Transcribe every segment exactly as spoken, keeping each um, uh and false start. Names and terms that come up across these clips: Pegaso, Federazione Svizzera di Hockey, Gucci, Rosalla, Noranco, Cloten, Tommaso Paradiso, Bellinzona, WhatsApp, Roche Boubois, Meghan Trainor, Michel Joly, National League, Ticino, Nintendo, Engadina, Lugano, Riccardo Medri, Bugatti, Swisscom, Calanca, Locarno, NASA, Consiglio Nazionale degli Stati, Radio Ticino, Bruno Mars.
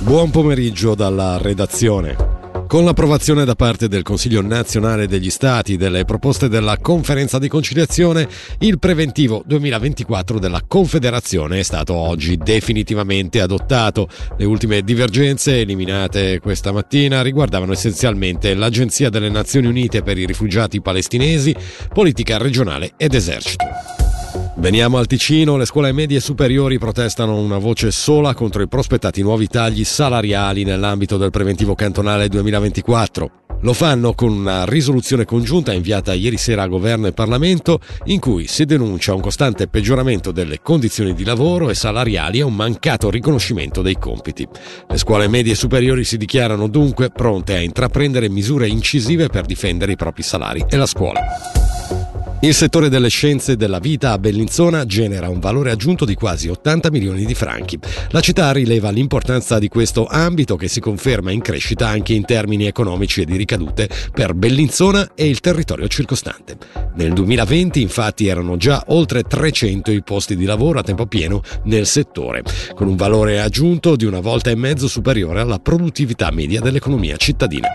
Buon pomeriggio dalla redazione. Con l'approvazione da parte del Consiglio Nazionale degli Stati delle proposte della conferenza di conciliazione, il preventivo duemilaventiquattro della Confederazione è stato oggi definitivamente adottato. Le ultime divergenze eliminate questa mattina riguardavano essenzialmente l'Agenzia delle Nazioni Unite per i rifugiati palestinesi, politica regionale ed esercito. Veniamo al Ticino, le scuole medie e superiori protestano una voce sola contro i prospettati nuovi tagli salariali nell'ambito del preventivo cantonale duemilaventiquattro. Lo fanno con una risoluzione congiunta inviata ieri sera a governo e Parlamento in cui si denuncia un costante peggioramento delle condizioni di lavoro e salariali e un mancato riconoscimento dei compiti. Le scuole medie e superiori si dichiarano dunque pronte a intraprendere misure incisive per difendere i propri salari e la scuola. Il settore delle scienze della vita a Bellinzona genera un valore aggiunto di quasi ottanta milioni di franchi. La città rileva l'importanza di questo ambito che si conferma in crescita anche in termini economici e di ricadute per Bellinzona e il territorio circostante. Nel duemilaventi infatti erano già oltre trecento i posti di lavoro a tempo pieno nel settore, con un valore aggiunto di una volta e mezzo superiore alla produttività media dell'economia cittadina.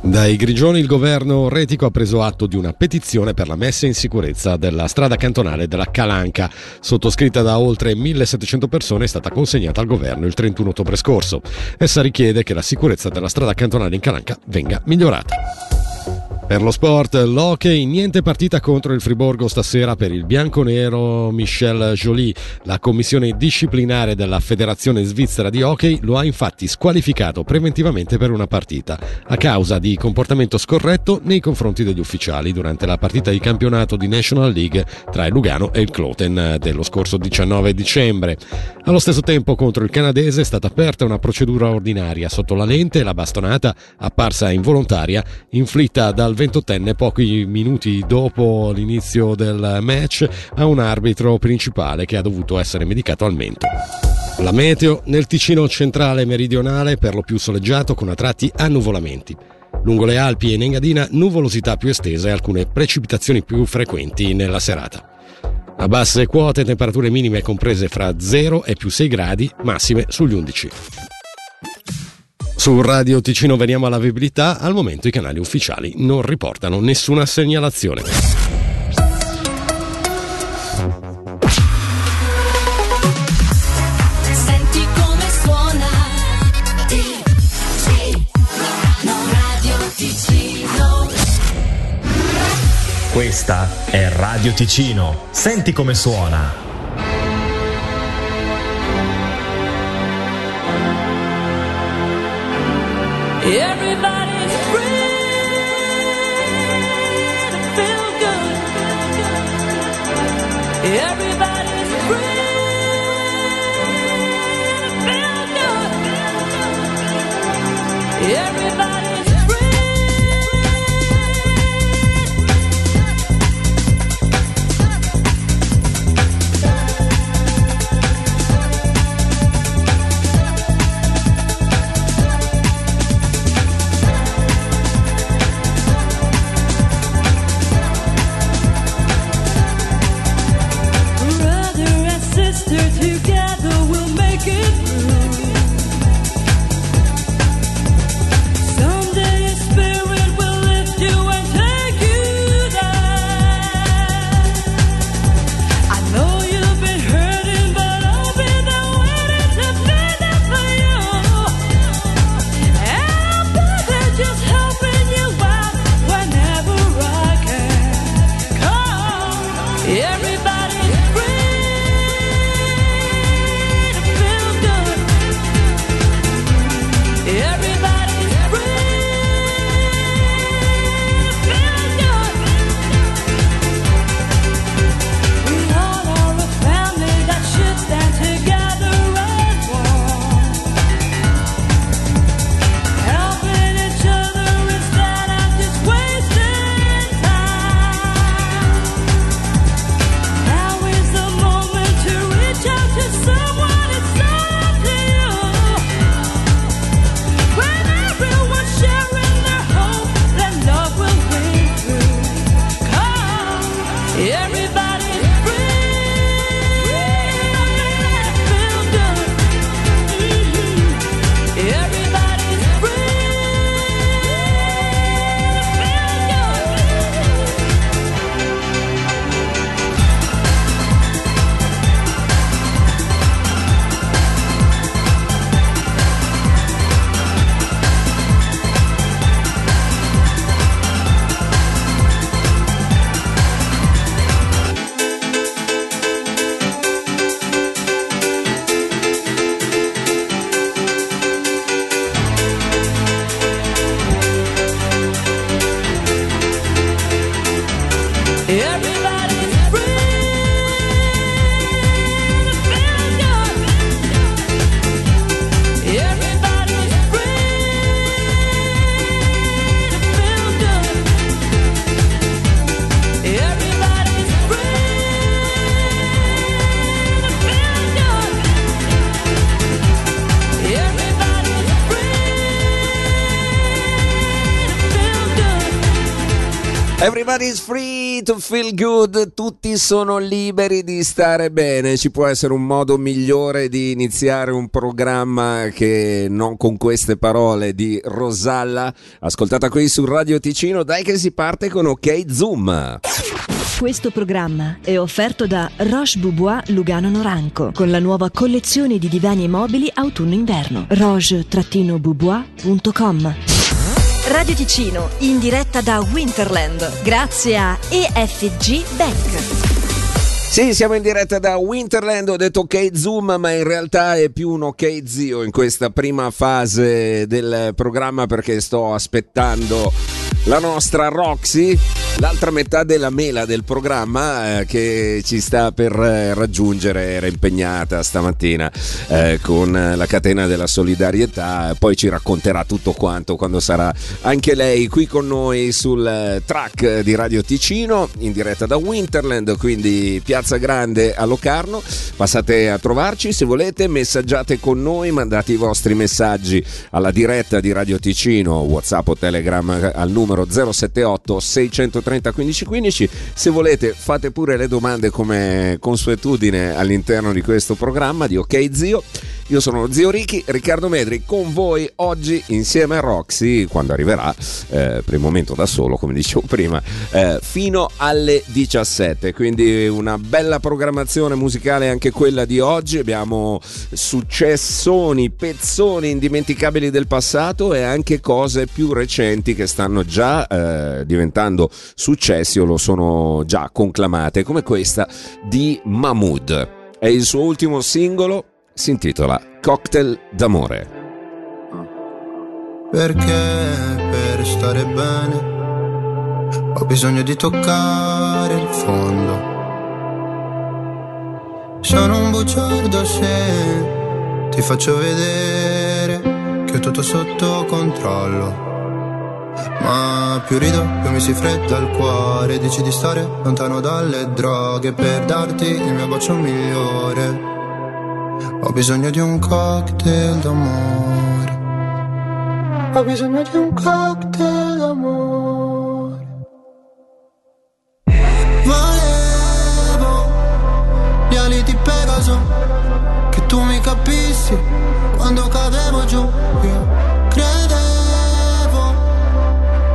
Dai Grigioni il governo retico ha preso atto di una petizione per la messa in sicurezza della strada cantonale della Calanca, sottoscritta da oltre millesettecento persone, è stata consegnata al governo il trentuno ottobre scorso. Essa richiede che la sicurezza della strada cantonale in Calanca venga migliorata. Per lo sport, l'hockey, niente partita contro il Friburgo stasera per il bianconero Michel Joly. La commissione disciplinare della Federazione Svizzera di Hockey lo ha infatti squalificato preventivamente per una partita a causa di comportamento scorretto nei confronti degli ufficiali durante la partita di campionato di National League tra il Lugano e il Cloten dello scorso diciannove dicembre. Allo stesso tempo contro il canadese è stata aperta una procedura ordinaria sotto la lente e la bastonata, apparsa involontaria, inflitta dal ventottenne pochi minuti dopo l'inizio del match a un arbitro principale che ha dovuto essere medicato al mento. La meteo nel Ticino centrale meridionale per lo più soleggiato con a tratti annuvolamenti. Lungo le Alpi e in Engadina nuvolosità più estesa e alcune precipitazioni più frequenti nella serata. A basse quote temperature minime comprese fra zero e più sei gradi, massime sugli undici. Su Radio Ticino veniamo alla viabilità, al momento i canali ufficiali non riportano nessuna segnalazione. Senti come suona Ticino, Radio Ticino. Questa è Radio Ticino, senti come suona. Everybody's free to feel good. Everybody's free to feel good. Everybody's everybody's free Everybody's free to feel good, tutti sono liberi di stare bene. Ci può essere un modo migliore di iniziare un programma che non con queste parole di Rosalla, ascoltata qui su Radio Ticino. Dai che si parte con OK Zoom. Questo programma è offerto da Roche Boubois Lugano Noranco con la nuova collezione di divani e mobili autunno-inverno. roche dash boubois punto com. Radio Ticino, in diretta da Winterland, grazie a E F G Bank. Sì, siamo in diretta da Winterland, ho detto ok Zoom, ma in realtà è più un ok zio in questa prima fase del programma, perché sto aspettando la nostra Roxy, l'altra metà della mela del programma, eh, che ci sta per eh, raggiungere. Era impegnata stamattina eh, con la catena della solidarietà, poi ci racconterà tutto quanto quando sarà anche lei qui con noi sul track di Radio Ticino in diretta da Winterland, quindi Piazza Grande a Locarno. Passate a trovarci se volete, messaggiate con noi, mandate i vostri messaggi alla diretta di Radio Ticino, WhatsApp o Telegram al numero zero sette otto sei tre zero uno cinque uno cinque. Se volete fate pure le domande come consuetudine all'interno di questo programma di OK Zio. Io sono lo zio Ricky, Riccardo Medri con voi oggi insieme a Roxy, quando arriverà, eh, per il momento da solo come dicevo prima, eh, fino alle diciassette, quindi una bella programmazione musicale anche quella di oggi. Abbiamo successoni, pezzoni indimenticabili del passato e anche cose più recenti che stanno già eh, diventando successi o lo sono già conclamate, come questa di Mahmood. È il suo ultimo singolo, si intitola Cocktail d'amore. Perché per stare bene ho bisogno di toccare il fondo. Sono un bugiardo se ti faccio vedere che ho tutto sotto controllo. Ma più rido, più mi si fredda il cuore. Dici di stare lontano dalle droghe per darti il mio bacio migliore. Ho bisogno di un cocktail d'amore. Ho bisogno di un cocktail d'amore. Volevo gli ali di Pegaso, che tu mi capissi quando cadevo giù. Io credevo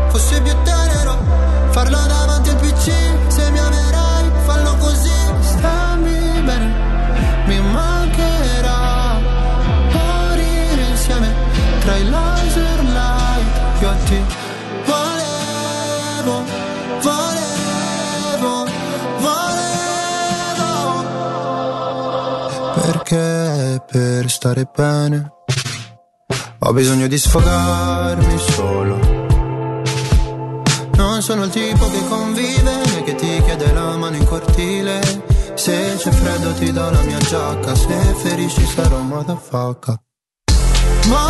fosse più tenero farlo davanti al P C. Se mi amerai fallo così, stammi bene, mi mancherà morire insieme tra i laser light. Io a te volevo, volevo, volevo. Perché per stare bene ho bisogno di sfogarmi solo. Non sono il tipo che convive né che ti chiede la mano in cortile. Se c'è freddo ti do la mia giacca, se ferisci sarò motherfucker. Volevo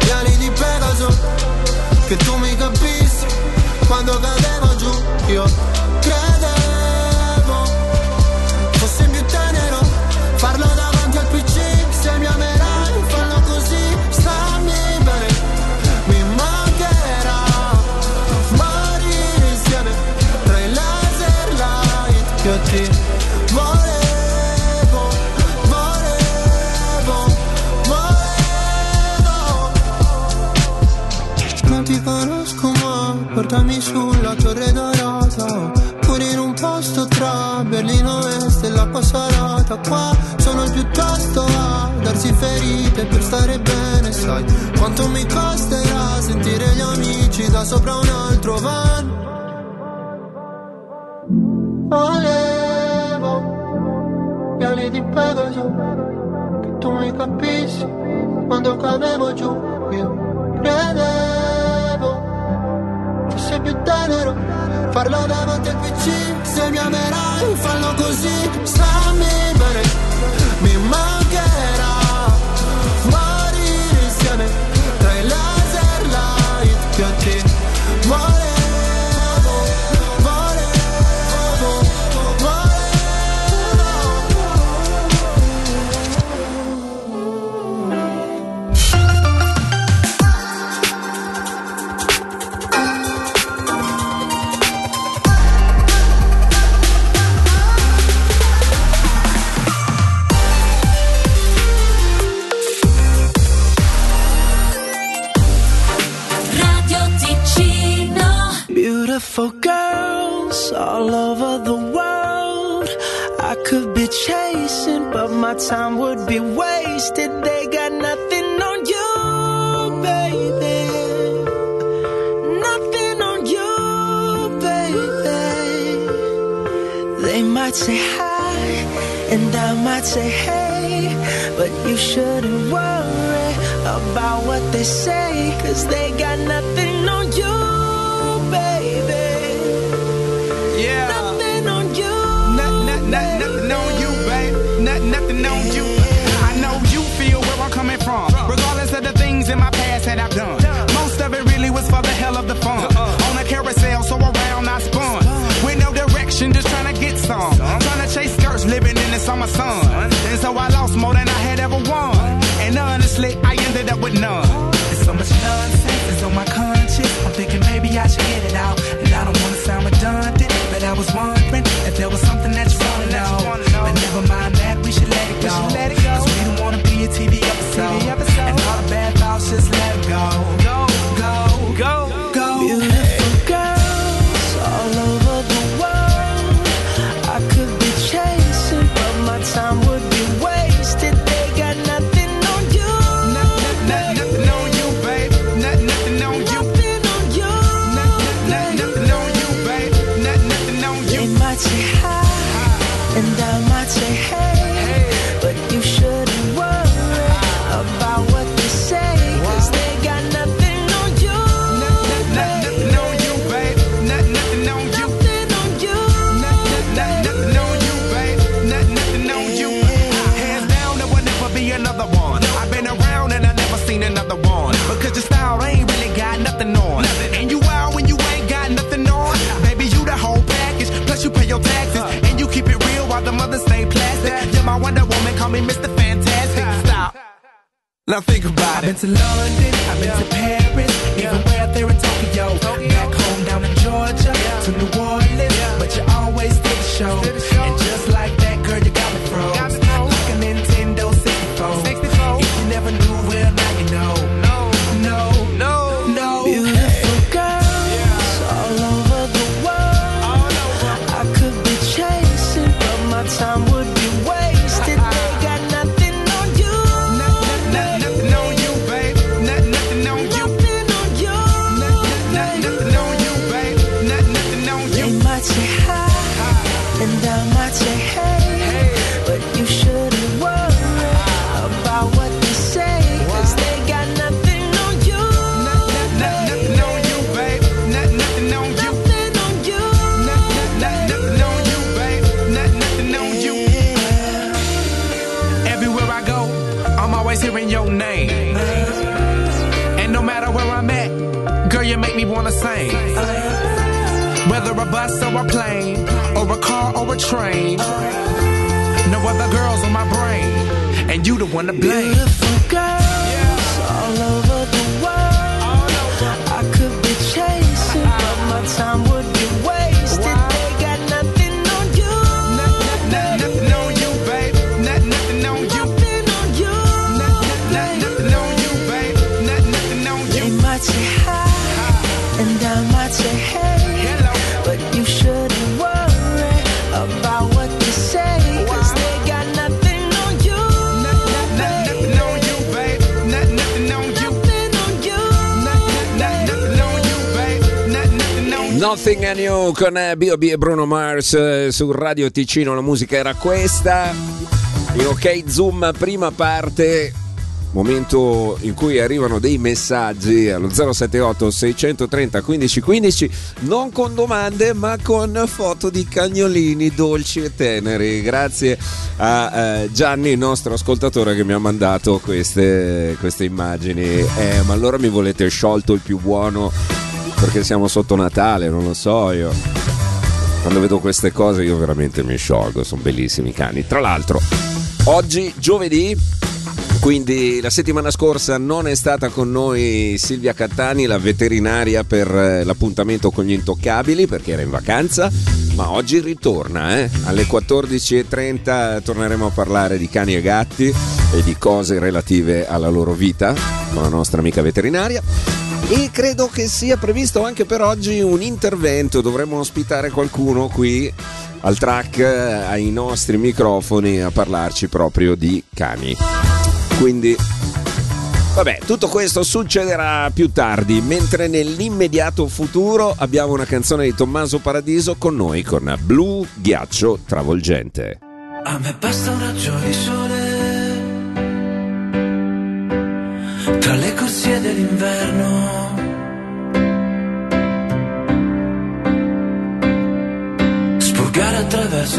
gli ali di Pegaso, che tu mi capissi quando cadevo giù. Io credevo fosse più tenero farlo davanti al P C. Se mi amerai fallo così, stammi bene, mi mancherà morire insieme tra i laser light. Io ti volevo, volevo, volevo. Non ti conosco ma portami sulla torre dorata, pure in un posto tra Berlino Est e l'acqua salata. Qua sono piuttosto a darsi ferite per stare bene. Sai quanto mi costerà sentire gli amici da sopra un altro van. Volevo gli ali di Pegaso, che tu mi capissi quando cadevo giù. Io credevo fosse più tenero farlo davanti al P C. Se mi amerai fallo così, stammi bene, mi mancherà morire insieme tra i laser light. Io ti volevo, volevo, volevo. I could be chasing, but my time would be wasted. They got nothing on you, baby. Nothing on you, baby. They might say hi, and I might say hey, but you shouldn't worry about what they say, 'cause they got nothing on you, baby. Nothing on you, babe. Nothing, nothing on you. I know you feel where I'm coming from. Regardless of the things in my past that I've done, most of it really was for the hell of the fun. On a carousel, so around I spun. With no direction, just trying to get some. Trying to chase skirts, living in the summer sun. And so I lost more than I had ever won. And honestly, I ended up with none. There's so much nonsense is on my conscience. I'm thinking maybe I should get it out. And I don't want to sound redundant, but I was wondering if there was something that you wanna know. But never mind that, we should let it go. Cause we don't wanna be a T V episode. And all the bad thoughts, just let it go. Go, go, go, go. Beautiful girls all over the world. I could be chasing, but my time would be wasted. They got nothing on you. Nothing on you, babe. Nothing on you. Nothing on you. Nothing on you, babe. Nothing on you. They might say hi, and I might say hey, hey, but you shouldn't worry about what they say, 'cause they got nothing on you. Nothing on you, babe. Nothing on you. Nothing on you. Nothing on you, babe. Nothing on you. Hands down, there will never be another one. I've been around and I've never seen another one. Because your style ain't really got nothing on. And you out when you ain't got nothing on. Baby, you the whole package, plus you pay your taxes. And you keep it real while the mothers stay plastic. You're my Wonder Woman, call me Mister Fantastic. Stop. Now think about it. I've been to London, I've been to Paris, even where there in Tokyo. Back home down in Georgia, to New Orleans, but you always did the show. And just like that, girl, you got me froze. Like a Nintendo sixty-four. If you never knew, well, now you know. No, no, no, no. Beautiful girls all over the world. I could be chasing, but my time would be wasted. They got nothing on you. Nothing on you, babe. Nothing on you. Nothing on you. Nothing on you, babe. Nothing on you. They might say hi, and I might say hey, but you shouldn't worry about what they say, 'cause they got nothing on you. Nothing on you, babe. Nothing on you. Nothing on you. Nothing on you, babe. Nothing on you. Everywhere I go, I'm always hearing your name. And no matter where I'm at, girl, you make me wanna sing. Whether a bus or a plane, or a car or a train, no other girls on my brain, and you the one to blame. Beautiful girls all over the world. I could be chasing, but my time would be wasted. They got nothing on you. Nothing on you, babe. Nothing on you. Nothing on you. Nothing on you, babe. Nothing on you. They might say hi, and I might say hey, but you shouldn't worry about what they say, 'cause they got nothing on you. Nothing on you, babe. Nothing on you. Nothing on you. Nothing on you, babe. Nothing on you. Nothing on you con eh, B O B e Bruno Mars eh, su Radio Ticino. La musica era questa. In Ok Zoom, prima parte, momento in cui arrivano dei messaggi allo zero sette otto sei tre zero uno cinque uno cinque, non con domande ma con foto di cagnolini dolci e teneri. Grazie a Gianni, il nostro ascoltatore, che mi ha mandato queste, queste immagini. Eh, ma allora mi volete sciolto il più buono perché siamo sotto Natale? Non lo so io. Quando vedo queste cose io veramente mi sciolgo, sono bellissimi i cani. Tra l'altro oggi giovedì, quindi la settimana scorsa non è stata con noi Silvia Cattani, la veterinaria, per l'appuntamento con gli intoccabili, perché era in vacanza, ma oggi ritorna, eh? Alle quattordici e trenta torneremo a parlare di cani e gatti e di cose relative alla loro vita con la nostra amica veterinaria. E credo che sia previsto anche per oggi un intervento, dovremmo ospitare qualcuno qui al track, ai nostri microfoni, a parlarci proprio di cani. Quindi vabbè, tutto questo succederà più tardi, mentre nell'immediato futuro abbiamo una canzone di Tommaso Paradiso con noi, con Blu Ghiaccio Travolgente. A me basta un raggio di sole tra le corsie dell'inverno, spurgare attraverso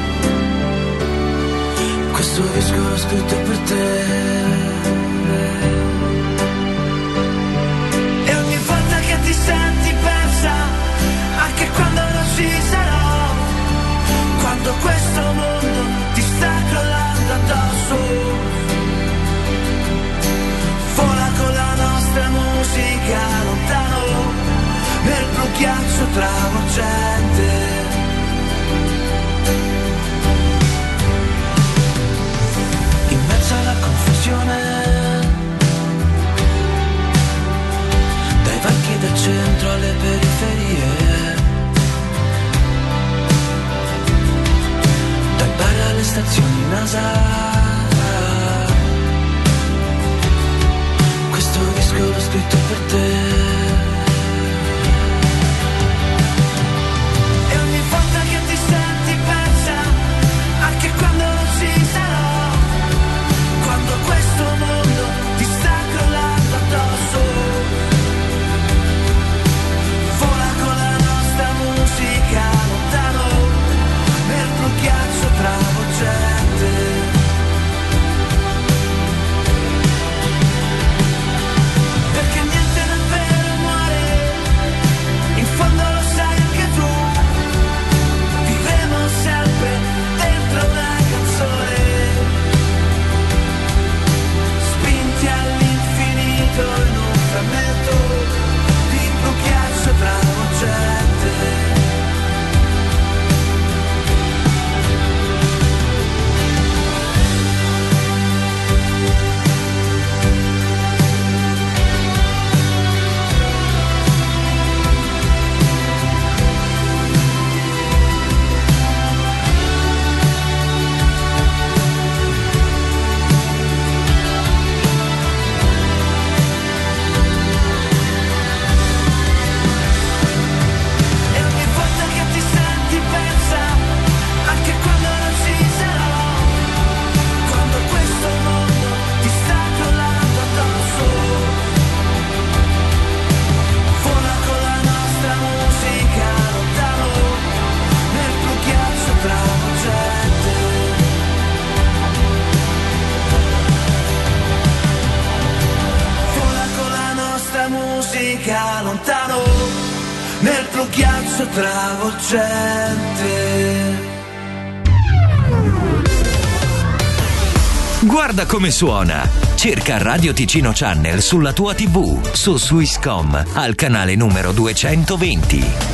questo disco l'ho scritto per te. E ogni volta che ti senti persa, anche quando non ci sarò, quando questo mondo ti sta crollando addosso, vola con la nostra musica lontano nel blu ghiaccio travolgente. La confusione dai varchi del centro alle periferie, dai bar alle stazioni NASA, questo disco l'ho scritto per te. E ogni volta che ti senti persa, anche quando non ci sarò, questo mondo ti sta crollando addosso, vola con la nostra musica lontano nel blu ghiaccio travolgente. Perché niente davvero muore, in fondo lo sai anche tu, vivremo sempre dentro una canzone. In un frammento di blu ghiaccio travolgente. Lontano nel blu ghiaccio travolgente. Guarda come suona. Cerca Radio Ticino Channel sulla tua tivù, su Swisscom al canale numero duecentoventi.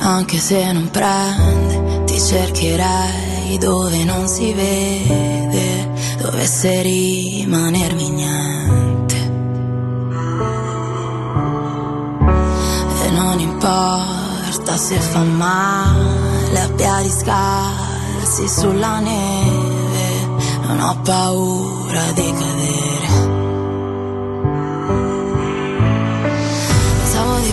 Anche se non prende, ti cercherai dove non si vede, dovesse rimanermi niente. E non importa se fa male, la pia di scarsi sulla neve, non ho paura di cadere. Pensavo di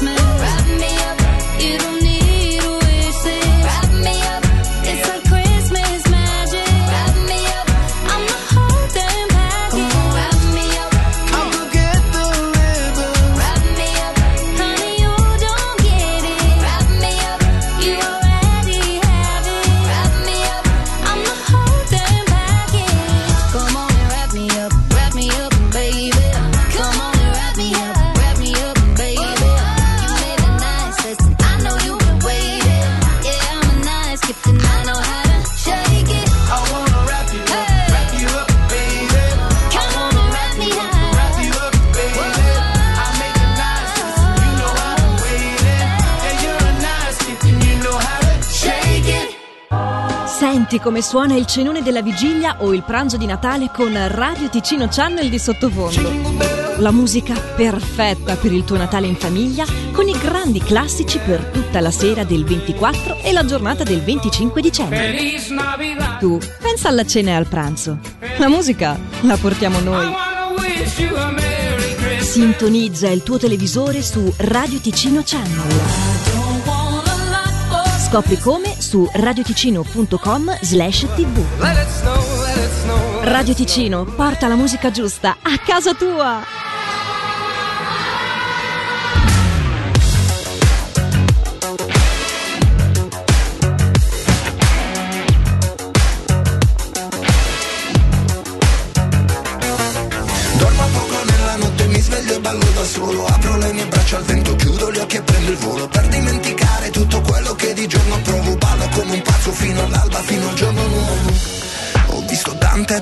senti come suona il cenone della vigilia o il pranzo di Natale con Radio Ticino Channel di sottofondo. La musica perfetta per il tuo Natale in famiglia, con i grandi classici per tutta la sera del ventiquattro e la giornata del venticinque dicembre. Tu pensa alla cena e al pranzo. La musica la portiamo noi. Sintonizza il tuo televisore su Radio Ticino Channel. Scopri come su radioticino punto com slash tv. Radio Ticino porta la musica giusta a casa tua. Ballo da solo, apro le mie braccia al vento, chiudo gli occhi e prendo il volo per dimenticare tutto quello che di giorno provo. Ballo come un pazzo fino all'alba, fino al giorno nuovo. Ho visto tante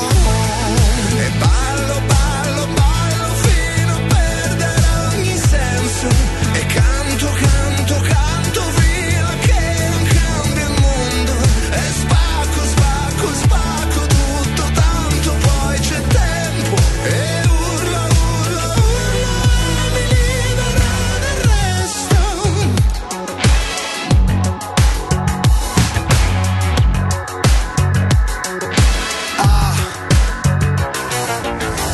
E ballo, ballo, ballo fino a perdere ogni senso. E canto, canto, canto fino a che non cambia il mondo. E spacco, spacco, spacco tutto tanto, poi c'è tempo. E urlo, urlo, urlo e mi libero del resto. Ah,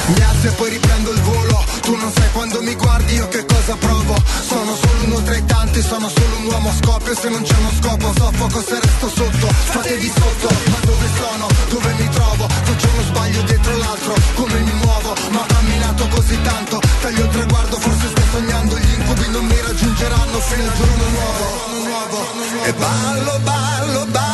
mi alzo e poi riprendo il volo. Tu non sai quando mi guardi io che cosa provo. Sono solo uno tra i tanti, sono solo un uomo a scoppio. Se non c'è uno scopo soffoco se resto sotto. Fatevi sotto, ma dove sono? Dove mi trovo? Faccio uno sbaglio dietro l'altro. Come mi muovo? Ma ho camminato così tanto. Taglio il traguardo, forse sto sognando. Gli incubi non mi raggiungeranno fino al giorno nuovo. E ballo, ballo, ballo